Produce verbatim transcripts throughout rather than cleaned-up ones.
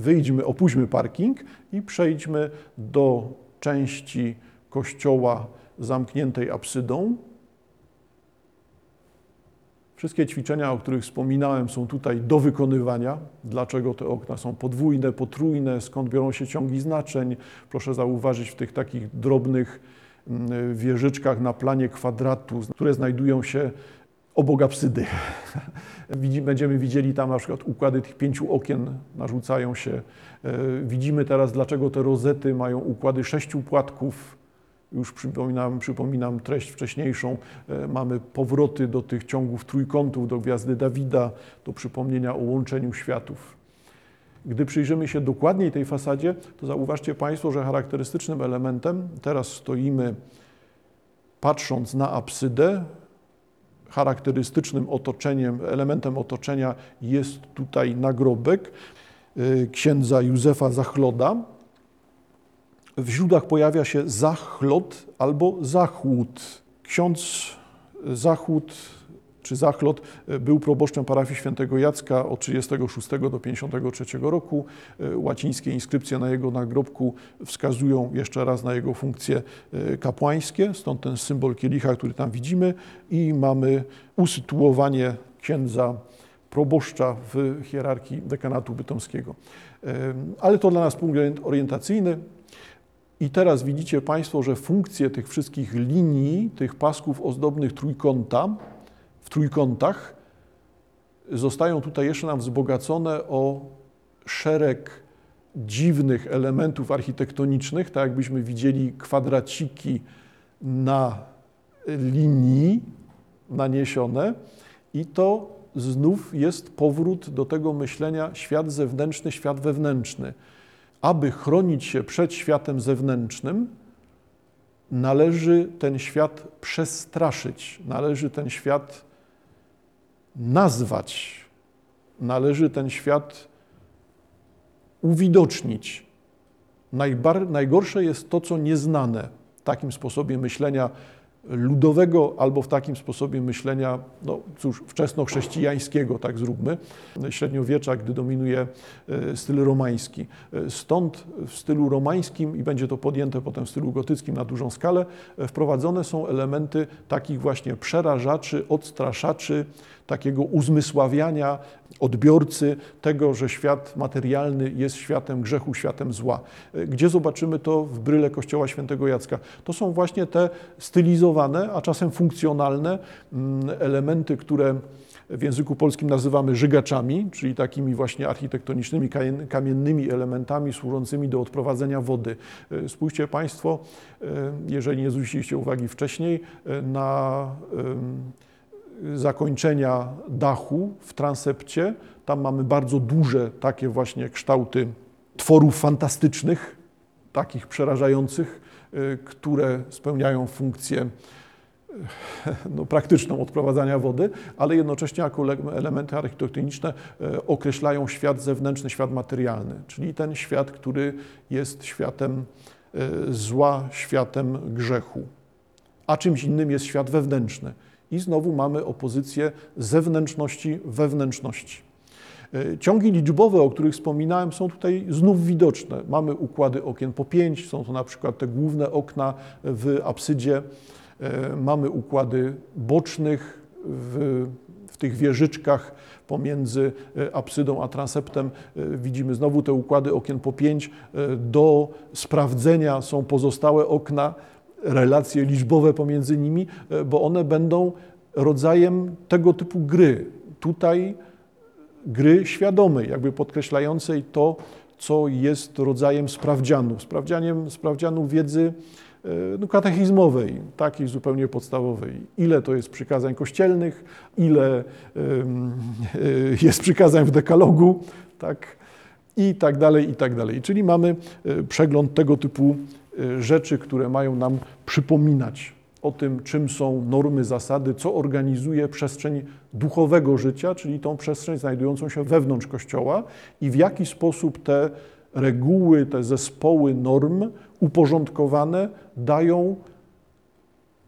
wyjdźmy, opuśćmy parking i przejdźmy do części kościoła zamkniętej apsydą. Wszystkie ćwiczenia, o których wspominałem, są tutaj do wykonywania. Dlaczego te okna są podwójne, potrójne, skąd biorą się ciągi znaczeń. Proszę zauważyć w tych takich drobnych wieżyczkach na planie kwadratu, które znajdują się obok apsydy. Będziemy widzieli tam na przykład układy tych pięciu okien, narzucają się. Widzimy teraz, dlaczego te rozety mają układy sześciu płatków. Już przypominam, przypominam treść wcześniejszą. Mamy powroty do tych ciągów trójkątów, do Gwiazdy Dawida, do przypomnienia o łączeniu światów. Gdy przyjrzymy się dokładniej tej fasadzie, to zauważcie Państwo, że charakterystycznym elementem, teraz stoimy patrząc na apsydę, charakterystycznym otoczeniem, elementem otoczenia jest tutaj nagrobek księdza Józefa Zachloda. W źródłach pojawia się Zachlot albo Zachłód. Ksiądz Zachłód czy Zachlot był proboszczem parafii świętego Jacka od trzydziestego szóstego do pięćdziesiątego trzeciego roku. Łacińskie inskrypcje na jego nagrobku wskazują jeszcze raz na jego funkcje kapłańskie, stąd ten symbol kielicha, który tam widzimy, i mamy usytuowanie księdza proboszcza w hierarchii dekanatu bytomskiego. Ale to dla nas punkt orientacyjny. I teraz widzicie Państwo, że funkcje tych wszystkich linii, tych pasków ozdobnych trójkąta, w trójkątach zostają tutaj jeszcze nam wzbogacone o szereg dziwnych elementów architektonicznych, tak jakbyśmy widzieli kwadraciki na linii naniesione i to znów jest powrót do tego myślenia świat zewnętrzny, świat wewnętrzny. Aby chronić się przed światem zewnętrznym, należy ten świat przestraszyć, należy ten świat nazwać, należy ten świat uwidocznić. Najbar- najgorsze jest to, co nieznane w takim sposobie myślenia ludowego albo w takim sposobie myślenia, no cóż, wczesnochrześcijańskiego, tak zróbmy, średniowiecza, gdy dominuje styl romański. Stąd w stylu romańskim, i będzie to podjęte potem w stylu gotyckim na dużą skalę, wprowadzone są elementy takich właśnie przerażaczy, odstraszaczy, takiego uzmysławiania odbiorcy tego, że świat materialny jest światem grzechu, światem zła. Gdzie zobaczymy to w bryle kościoła świętego Jacka? To są właśnie te stylizowane, a czasem funkcjonalne elementy, które w języku polskim nazywamy żygaczami, czyli takimi właśnie architektonicznymi, kamiennymi elementami służącymi do odprowadzenia wody. Spójrzcie Państwo, jeżeli nie zwróciliście uwagi wcześniej, na zakończenia dachu w transepcie. Tam mamy bardzo duże takie właśnie kształty tworów fantastycznych, takich przerażających, które spełniają funkcję no, praktyczną odprowadzania wody, ale jednocześnie jako elementy architektoniczne określają świat zewnętrzny, świat materialny, czyli ten świat, który jest światem zła, światem grzechu. A czymś innym jest świat wewnętrzny. I znowu mamy opozycję zewnętrzności, wewnętrzności. Ciągi liczbowe, o których wspominałem, są tutaj znów widoczne. Mamy układy okien po pięć, są to na przykład te główne okna w apsydzie. Mamy układy bocznych w, w tych wieżyczkach pomiędzy apsydą a transeptem. Widzimy znowu te układy okien po pięć. Do sprawdzenia są pozostałe okna, relacje liczbowe pomiędzy nimi, bo one będą rodzajem tego typu gry. Tutaj gry świadomej, jakby podkreślającej to, co jest rodzajem sprawdzianów. Sprawdzianiem, sprawdzianu wiedzy no, katechizmowej, takiej zupełnie podstawowej. Ile to jest przykazań kościelnych, ile um, jest przykazań w dekalogu, tak, i tak dalej, i tak dalej. Czyli mamy przegląd tego typu rzeczy, które mają nam przypominać o tym, czym są normy, zasady, co organizuje przestrzeń duchowego życia, czyli tą przestrzeń znajdującą się wewnątrz Kościoła i w jaki sposób te reguły, te zespoły norm uporządkowane dają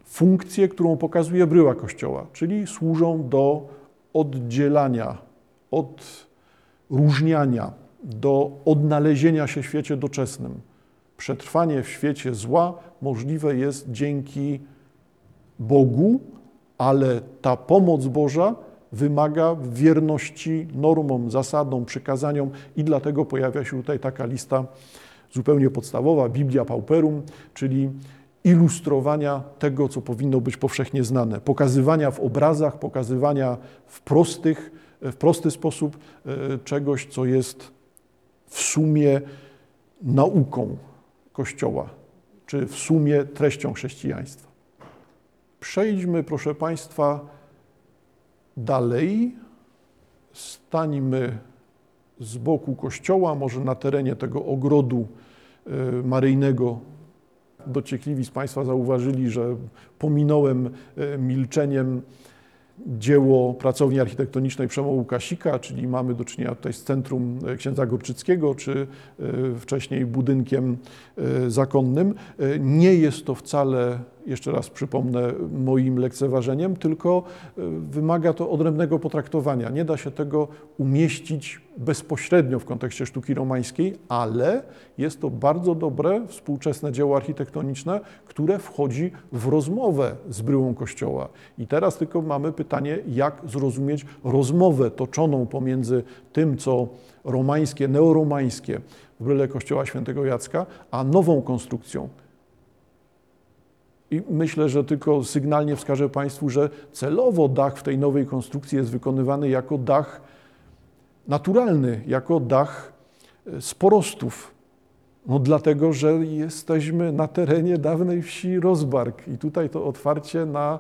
funkcję, którą pokazuje bryła Kościoła, czyli służą do oddzielania, odróżniania, do odnalezienia się w świecie doczesnym. Przetrwanie w świecie zła możliwe jest dzięki Bogu, ale ta pomoc Boża wymaga wierności normom, zasadom, przykazaniom i dlatego pojawia się tutaj taka lista zupełnie podstawowa, Biblia pauperum, czyli ilustrowania tego, co powinno być powszechnie znane, pokazywania w obrazach, pokazywania w, prostych, w prosty sposób czegoś, co jest w sumie nauką Kościoła, czy w sumie treścią chrześcijaństwa. Przejdźmy, proszę Państwa, dalej. Stańmy z boku Kościoła, może na terenie tego ogrodu maryjnego. Dociekliwi z Państwa zauważyli, że pominąłem milczeniem dzieło Pracowni Architektonicznej Przemka Łukasika, czyli mamy do czynienia tutaj z Centrum Księdza Gorczyckiego, czy wcześniej budynkiem zakonnym. Nie jest to wcale, jeszcze raz przypomnę, moim lekceważeniem, tylko wymaga to odrębnego potraktowania. Nie da się tego umieścić bezpośrednio w kontekście sztuki romańskiej, ale jest to bardzo dobre, współczesne dzieło architektoniczne, które wchodzi w rozmowę z bryłą Kościoła. I teraz tylko mamy pytanie, jak zrozumieć rozmowę toczoną pomiędzy tym, co romańskie, neoromańskie w bryle Kościoła Świętego Jacka, a nową konstrukcją. I myślę, że tylko sygnalnie wskażę Państwu, że celowo dach w tej nowej konstrukcji jest wykonywany jako dach naturalny, jako dach z porostów. No dlatego, że jesteśmy na terenie dawnej wsi Rozbark i tutaj to otwarcie na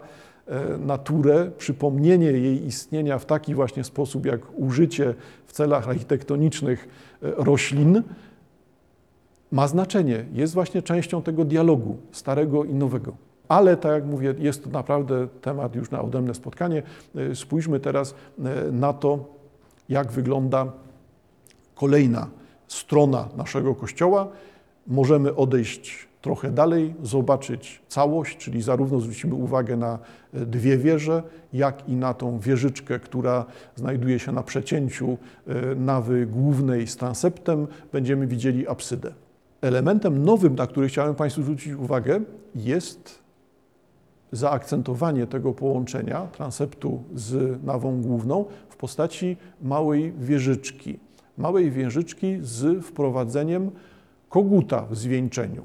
naturę, przypomnienie jej istnienia w taki właśnie sposób, jak użycie w celach architektonicznych roślin, ma znaczenie, jest właśnie częścią tego dialogu starego i nowego. Ale tak jak mówię, jest to naprawdę temat już na odrębne spotkanie. Spójrzmy teraz na to, jak wygląda kolejna strona naszego Kościoła. Możemy odejść trochę dalej, zobaczyć całość, czyli zarówno zwrócimy uwagę na dwie wieże, jak i na tą wieżyczkę, która znajduje się na przecięciu nawy głównej z transeptem. Będziemy widzieli absydę. Elementem nowym, na który chciałem Państwu zwrócić uwagę, jest zaakcentowanie tego połączenia transeptu z nawą główną w postaci małej wieżyczki. Małej wieżyczki z wprowadzeniem koguta w zwieńczeniu.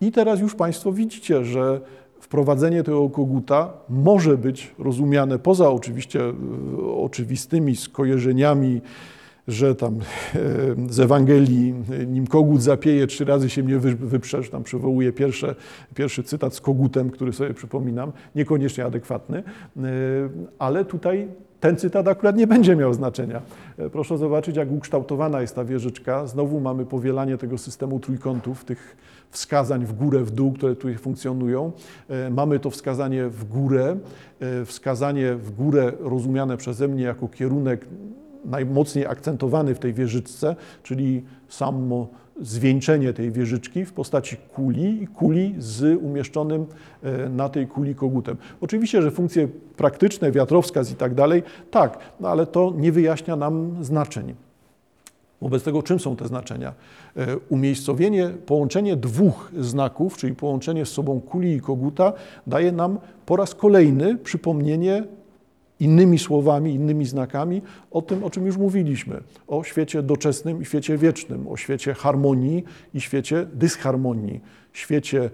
I teraz już Państwo widzicie, że wprowadzenie tego koguta może być rozumiane poza oczywiście oczywistymi skojarzeniami, że tam z Ewangelii, nim kogut zapieje, trzy razy się mnie wyprzesz, tam przywołuje pierwsze, pierwszy cytat z kogutem, który sobie przypominam, niekoniecznie adekwatny, ale tutaj ten cytat akurat nie będzie miał znaczenia. Proszę zobaczyć, jak ukształtowana jest ta wieżyczka. Znowu mamy powielanie tego systemu trójkątów, tych wskazań w górę, w dół, które tutaj funkcjonują. Mamy to wskazanie w górę, wskazanie w górę rozumiane przeze mnie jako kierunek najmocniej akcentowany w tej wieżyczce, czyli samo zwieńczenie tej wieżyczki w postaci kuli i kuli z umieszczonym na tej kuli kogutem. Oczywiście, że funkcje praktyczne, wiatrowskaz i tak dalej, tak, no ale to nie wyjaśnia nam znaczeń. Wobec tego, czym są te znaczenia? Umiejscowienie, połączenie dwóch znaków, czyli połączenie z sobą kuli i koguta, daje nam po raz kolejny przypomnienie innymi słowami, innymi znakami o tym, o czym już mówiliśmy. O świecie doczesnym i świecie wiecznym, o świecie harmonii i świecie dysharmonii, świecie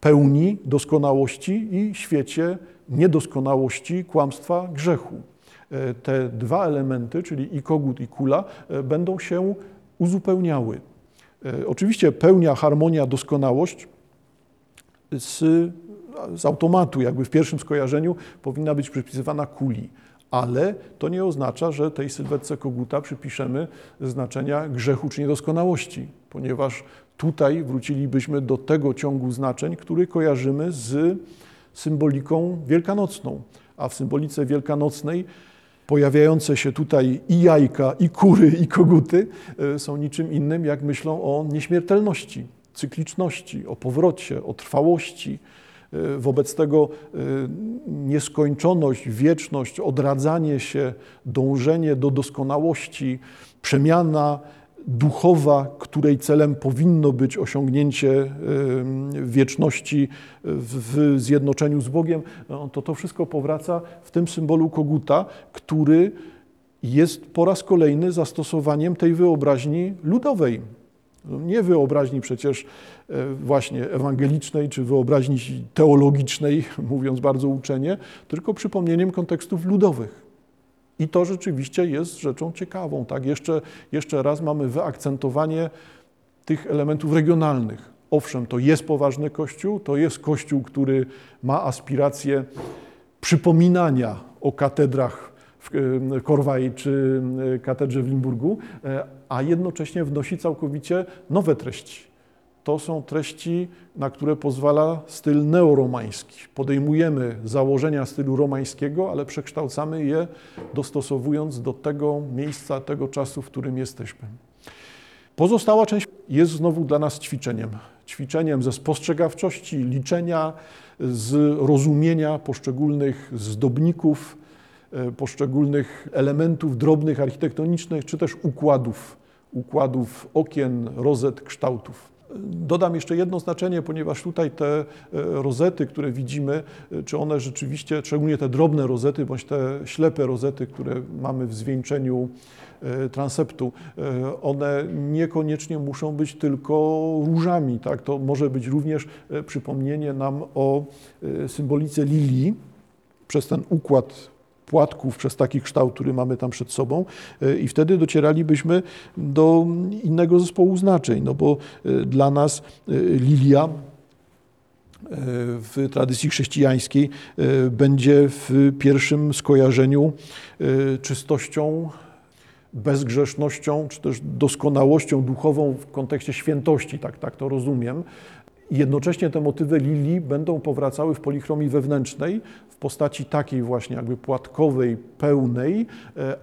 pełni doskonałości i świecie niedoskonałości, kłamstwa, grzechu. Te dwa elementy, czyli i kogut, i kula, będą się uzupełniały. Oczywiście pełnia, harmonia, doskonałość z z automatu, jakby w pierwszym skojarzeniu powinna być przypisywana kuli, ale to nie oznacza, że tej sylwetce koguta przypiszemy znaczenia grzechu czy niedoskonałości, ponieważ tutaj wrócilibyśmy do tego ciągu znaczeń, który kojarzymy z symboliką wielkanocną, a w symbolice wielkanocnej pojawiające się tutaj i jajka, i kury, i koguty są niczym innym, jak myślą o nieśmiertelności, cykliczności, o powrocie, o trwałości. Wobec tego nieskończoność, wieczność, odradzanie się, dążenie do doskonałości, przemiana, duchowa, której celem powinno być osiągnięcie wieczności w zjednoczeniu z Bogiem, to to wszystko powraca w tym symbolu koguta, który jest po raz kolejny zastosowaniem tej wyobraźni ludowej. Nie wyobraźni przecież właśnie ewangelicznej czy wyobraźni teologicznej, mówiąc bardzo uczenie, tylko przypomnieniem kontekstów ludowych. I to rzeczywiście jest rzeczą ciekawą. Tak? Jeszcze, jeszcze raz mamy wyakcentowanie tych elementów regionalnych. Owszem, to jest poważny Kościół, to jest Kościół, który ma aspiracje przypominania o katedrach w Korvey czy katedrze w Limburgu, a jednocześnie wnosi całkowicie nowe treści. To są treści, na które pozwala styl neoromański. Podejmujemy założenia stylu romańskiego, ale przekształcamy je, dostosowując do tego miejsca, tego czasu, w którym jesteśmy. Pozostała część jest znowu dla nas ćwiczeniem. Ćwiczeniem ze spostrzegawczości, liczenia, z rozumienia poszczególnych zdobników, poszczególnych elementów drobnych, architektonicznych, czy też układów, układów okien, rozet, kształtów. Dodam jeszcze jedno znaczenie, ponieważ tutaj te rozety, które widzimy, czy one rzeczywiście, szczególnie te drobne rozety, bądź te ślepe rozety, które mamy w zwieńczeniu transeptu, one niekoniecznie muszą być tylko różami, tak? To może być również przypomnienie nam o symbolice lilii przez ten układ płatków, przez taki kształt, który mamy tam przed sobą, i wtedy docieralibyśmy do innego zespołu znaczeń, no bo dla nas lilia w tradycji chrześcijańskiej będzie w pierwszym skojarzeniu czystością, bezgrzesznością, czy też doskonałością duchową w kontekście świętości, tak, tak to rozumiem. Jednocześnie te motywy lilii będą powracały w polichromii wewnętrznej, w postaci takiej właśnie jakby płatkowej, pełnej,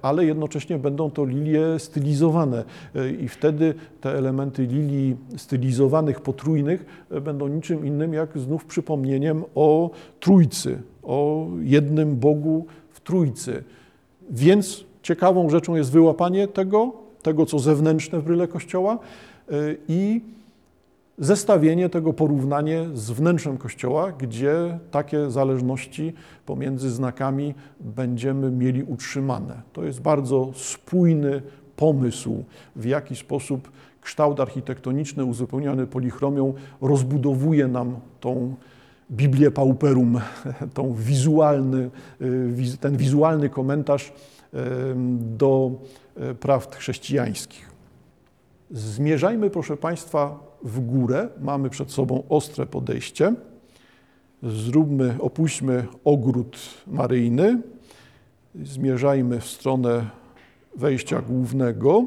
ale jednocześnie będą to lilie stylizowane i wtedy te elementy lilii stylizowanych, potrójnych będą niczym innym jak znów przypomnieniem o Trójcy, o jednym Bogu w Trójcy. Więc ciekawą rzeczą jest wyłapanie tego, tego co zewnętrzne w bryle Kościoła i zestawienie tego, porównanie z wnętrzem Kościoła, gdzie takie zależności pomiędzy znakami będziemy mieli utrzymane. To jest bardzo spójny pomysł, w jaki sposób kształt architektoniczny uzupełniany polichromią rozbudowuje nam tą Biblię pauperum, tą wizualny, ten wizualny komentarz do prawd chrześcijańskich. Zmierzajmy, proszę Państwa, w górę, mamy przed sobą ostre podejście, zróbmy, opuśćmy ogród maryjny, zmierzajmy w stronę wejścia głównego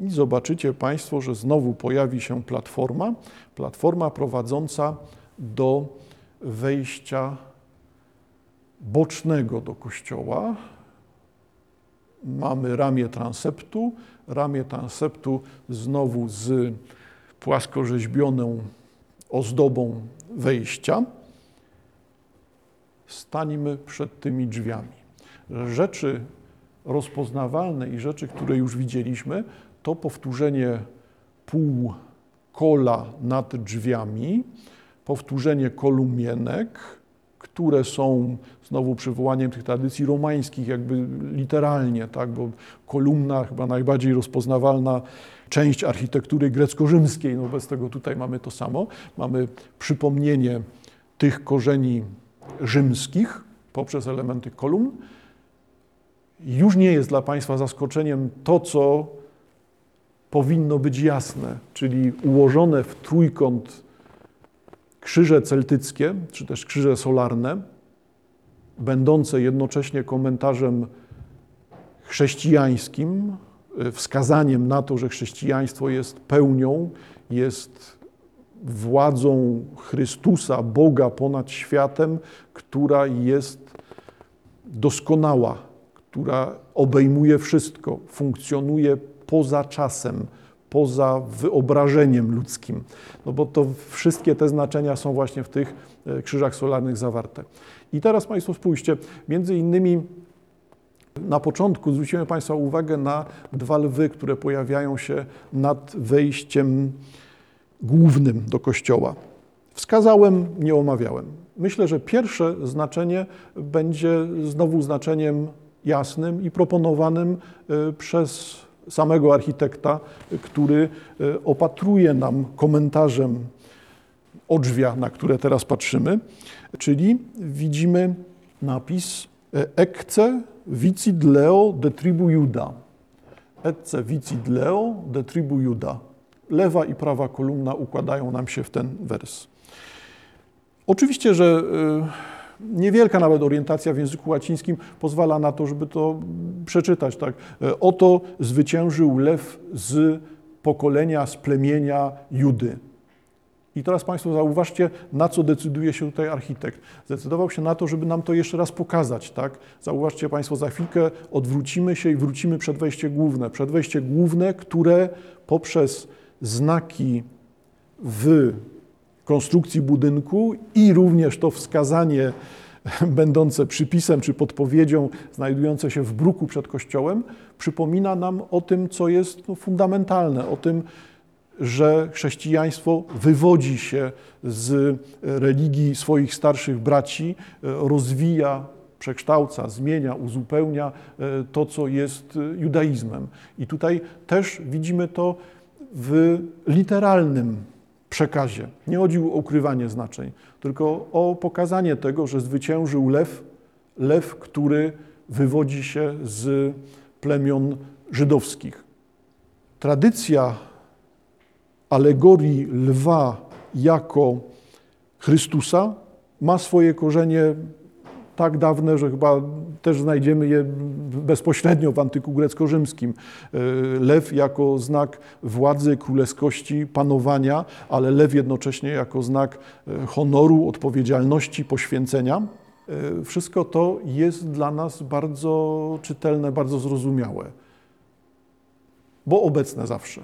i zobaczycie Państwo, że znowu pojawi się platforma, platforma prowadząca do wejścia bocznego do kościoła. Mamy ramię transeptu, ramię transeptu znowu z płaskorzeźbioną ozdobą wejścia. Stańmy przed tymi drzwiami. Rzeczy rozpoznawalne i rzeczy, które już widzieliśmy, to powtórzenie półkola nad drzwiami, powtórzenie kolumienek, które są znowu przywołaniem tych tradycji romańskich, jakby literalnie, tak, bo kolumna chyba najbardziej rozpoznawalna część architektury grecko-rzymskiej, no bez tego tutaj mamy to samo. Mamy przypomnienie tych korzeni rzymskich poprzez elementy kolumn. Już nie jest dla Państwa zaskoczeniem to, co powinno być jasne, czyli ułożone w trójkąt krzyże celtyckie, czy też krzyże solarne, będące jednocześnie komentarzem chrześcijańskim, wskazaniem na to, że chrześcijaństwo jest pełnią, jest władzą Chrystusa, Boga ponad światem, która jest doskonała, która obejmuje wszystko, funkcjonuje poza czasem, poza wyobrażeniem ludzkim. No bo to wszystkie te znaczenia są właśnie w tych krzyżach solarnych zawarte. I teraz Państwo spójrzcie, między innymi Na początku zwróciłem Państwa uwagę na dwa lwy, które pojawiają się nad wejściem głównym do kościoła. Wskazałem, nie omawiałem. Myślę, że pierwsze znaczenie będzie znowu znaczeniem jasnym i proponowanym przez samego architekta, który opatruje nam komentarzem odrzwia, na które teraz patrzymy, czyli widzimy napis Ecce Vicit Leo de Tribu Juda. Ecce Vicit Leo de Tribu Juda. Lewa i prawa kolumna układają nam się w ten wers. Oczywiście, że niewielka nawet orientacja w języku łacińskim pozwala na to, żeby to przeczytać. Tak? Oto zwyciężył lew z pokolenia, z plemienia Judy. I teraz Państwo zauważcie, na co decyduje się tutaj architekt. Zdecydował się na to, żeby nam to jeszcze raz pokazać, tak? Zauważcie Państwo, za chwilkę odwrócimy się i wrócimy przed wejście główne. Przed wejście główne, które poprzez znaki w konstrukcji budynku i również to wskazanie będące przypisem czy podpowiedzią znajdujące się w bruku przed kościołem, przypomina nam o tym, co jest no, fundamentalne, o tym, że chrześcijaństwo wywodzi się z religii swoich starszych braci, rozwija, przekształca, zmienia, uzupełnia to, co jest judaizmem. I tutaj też widzimy to w literalnym przekazie. Nie chodziło o ukrywanie znaczeń, tylko o pokazanie tego, że zwyciężył lew, lew, który wywodzi się z plemion żydowskich. Tradycja alegorii lwa jako Chrystusa ma swoje korzenie tak dawne, że chyba też znajdziemy je bezpośrednio w antyku grecko-rzymskim. Lew jako znak władzy, królewskości, panowania, ale lew jednocześnie jako znak honoru, odpowiedzialności, poświęcenia. Wszystko to jest dla nas bardzo czytelne, bardzo zrozumiałe, bo obecne zawsze.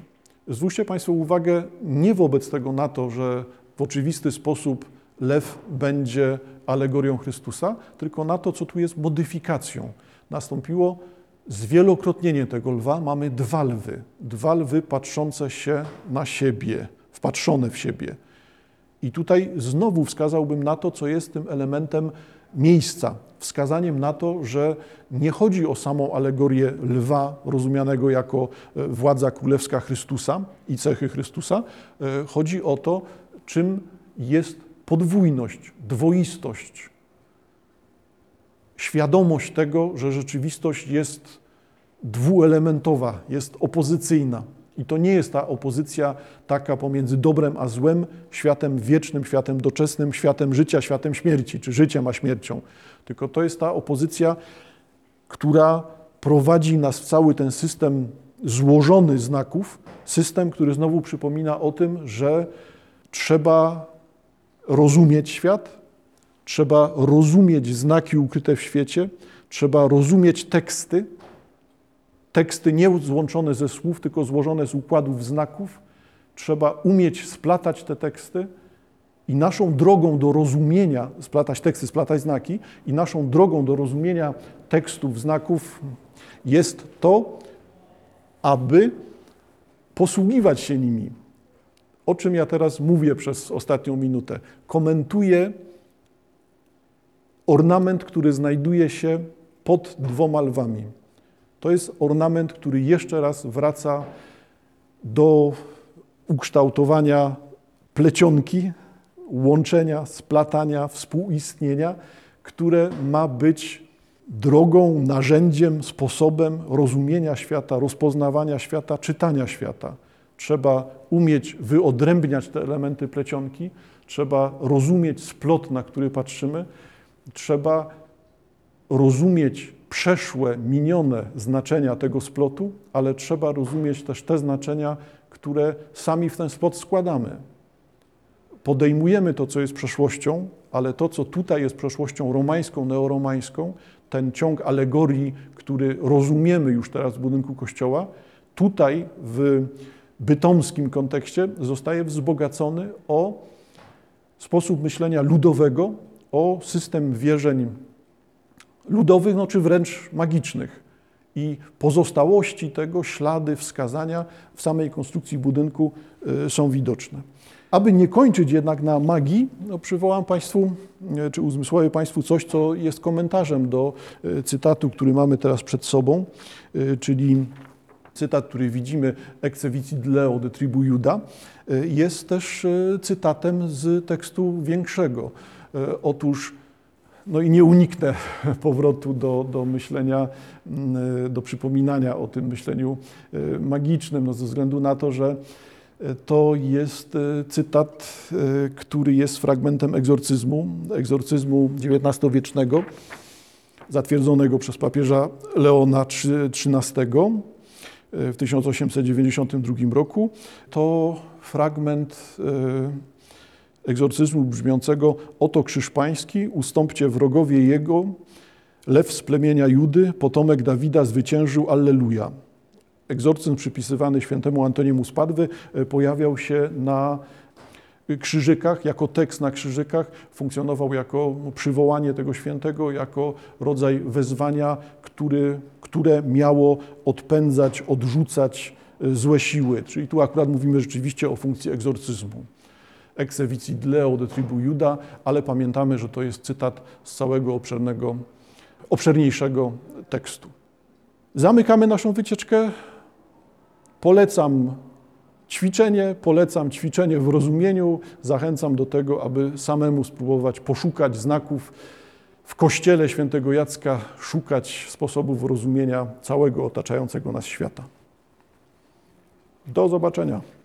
Zwróćcie Państwo uwagę nie wobec tego na to, że w oczywisty sposób lew będzie alegorią Chrystusa, tylko na to, co tu jest modyfikacją. Nastąpiło zwielokrotnienie tego lwa. Mamy dwa lwy. Dwa lwy patrzące się na siebie, wpatrzone w siebie. I tutaj znowu wskazałbym na to, co jest tym elementem miejsca. Wskazaniem na to, że nie chodzi o samą alegorię lwa, rozumianego jako władza królewska Chrystusa i cechy Chrystusa. Chodzi o to, czym jest podwójność, dwoistość. Świadomość tego, że rzeczywistość jest dwuelementowa, jest opozycyjna. I to nie jest ta opozycja taka pomiędzy dobrem a złem, światem wiecznym, światem doczesnym, światem życia, światem śmierci, czy życiem a śmiercią. Tylko to jest ta opozycja, która prowadzi nas w cały ten system złożony znaków, system, który znowu przypomina o tym, że trzeba rozumieć świat, trzeba rozumieć znaki ukryte w świecie, trzeba rozumieć teksty, teksty nie złączone ze słów, tylko złożone z układów znaków. Trzeba umieć splatać te teksty i naszą drogą do rozumienia, splatać teksty, splatać znaki, i naszą drogą do rozumienia tekstów, znaków jest to, aby posługiwać się nimi. O czym ja teraz mówię przez ostatnią minutę? Komentuję ornament, który znajduje się pod dwoma lwami. To jest ornament, który jeszcze raz wraca do ukształtowania plecionki, łączenia, splatania, współistnienia, które ma być drogą, narzędziem, sposobem rozumienia świata, rozpoznawania świata, czytania świata. Trzeba umieć wyodrębniać te elementy plecionki, trzeba rozumieć splot, na który patrzymy, trzeba rozumieć przeszłe, minione znaczenia tego splotu, ale trzeba rozumieć też te znaczenia, które sami w ten splot składamy. Podejmujemy to, co jest przeszłością, ale to, co tutaj jest przeszłością romańską, neoromańską, ten ciąg alegorii, który rozumiemy już teraz w budynku kościoła, tutaj w bytomskim kontekście zostaje wzbogacony o sposób myślenia ludowego, o system wierzeń ludowych, no, czy wręcz magicznych. I pozostałości tego, ślady, wskazania w samej konstrukcji budynku są widoczne. Aby nie kończyć jednak na magii, no, przywołam Państwu, czy uzmysłowię Państwu coś, co jest komentarzem do cytatu, który mamy teraz przed sobą, czyli cytat, który widzimy, Ecce Vicit Leo de Tribu Juda, jest też cytatem z tekstu większego. Otóż, no i nie uniknę powrotu do, do myślenia, do przypominania o tym myśleniu magicznym, no ze względu na to, że to jest cytat, który jest fragmentem egzorcyzmu, egzorcyzmu dziewiętnastowiecznego, zatwierdzonego przez papieża Leona trzynastego w tysiąc osiemset dziewięćdziesiątym drugim roku. To fragment egzorcyzmu brzmiącego: oto krzyż pański, ustąpcie wrogowie jego, lew z plemienia Judy, potomek Dawida zwyciężył, alleluja. Egzorcyzm przypisywany świętemu Antoniemu z Padwy pojawiał się na krzyżykach, jako tekst na krzyżykach, funkcjonował jako przywołanie tego świętego, jako rodzaj wezwania, który, które miało odpędzać, odrzucać złe siły. Czyli tu akurat mówimy rzeczywiście o funkcji egzorcyzmu. Ecce Vicit Leo de Tribu Juda, ale pamiętamy, że to jest cytat z całego obszernego, obszerniejszego tekstu. Zamykamy naszą wycieczkę. Polecam ćwiczenie, polecam ćwiczenie w rozumieniu. Zachęcam do tego, aby samemu spróbować poszukać znaków w kościele świętego Jacka, szukać sposobów rozumienia całego otaczającego nas świata. Do zobaczenia.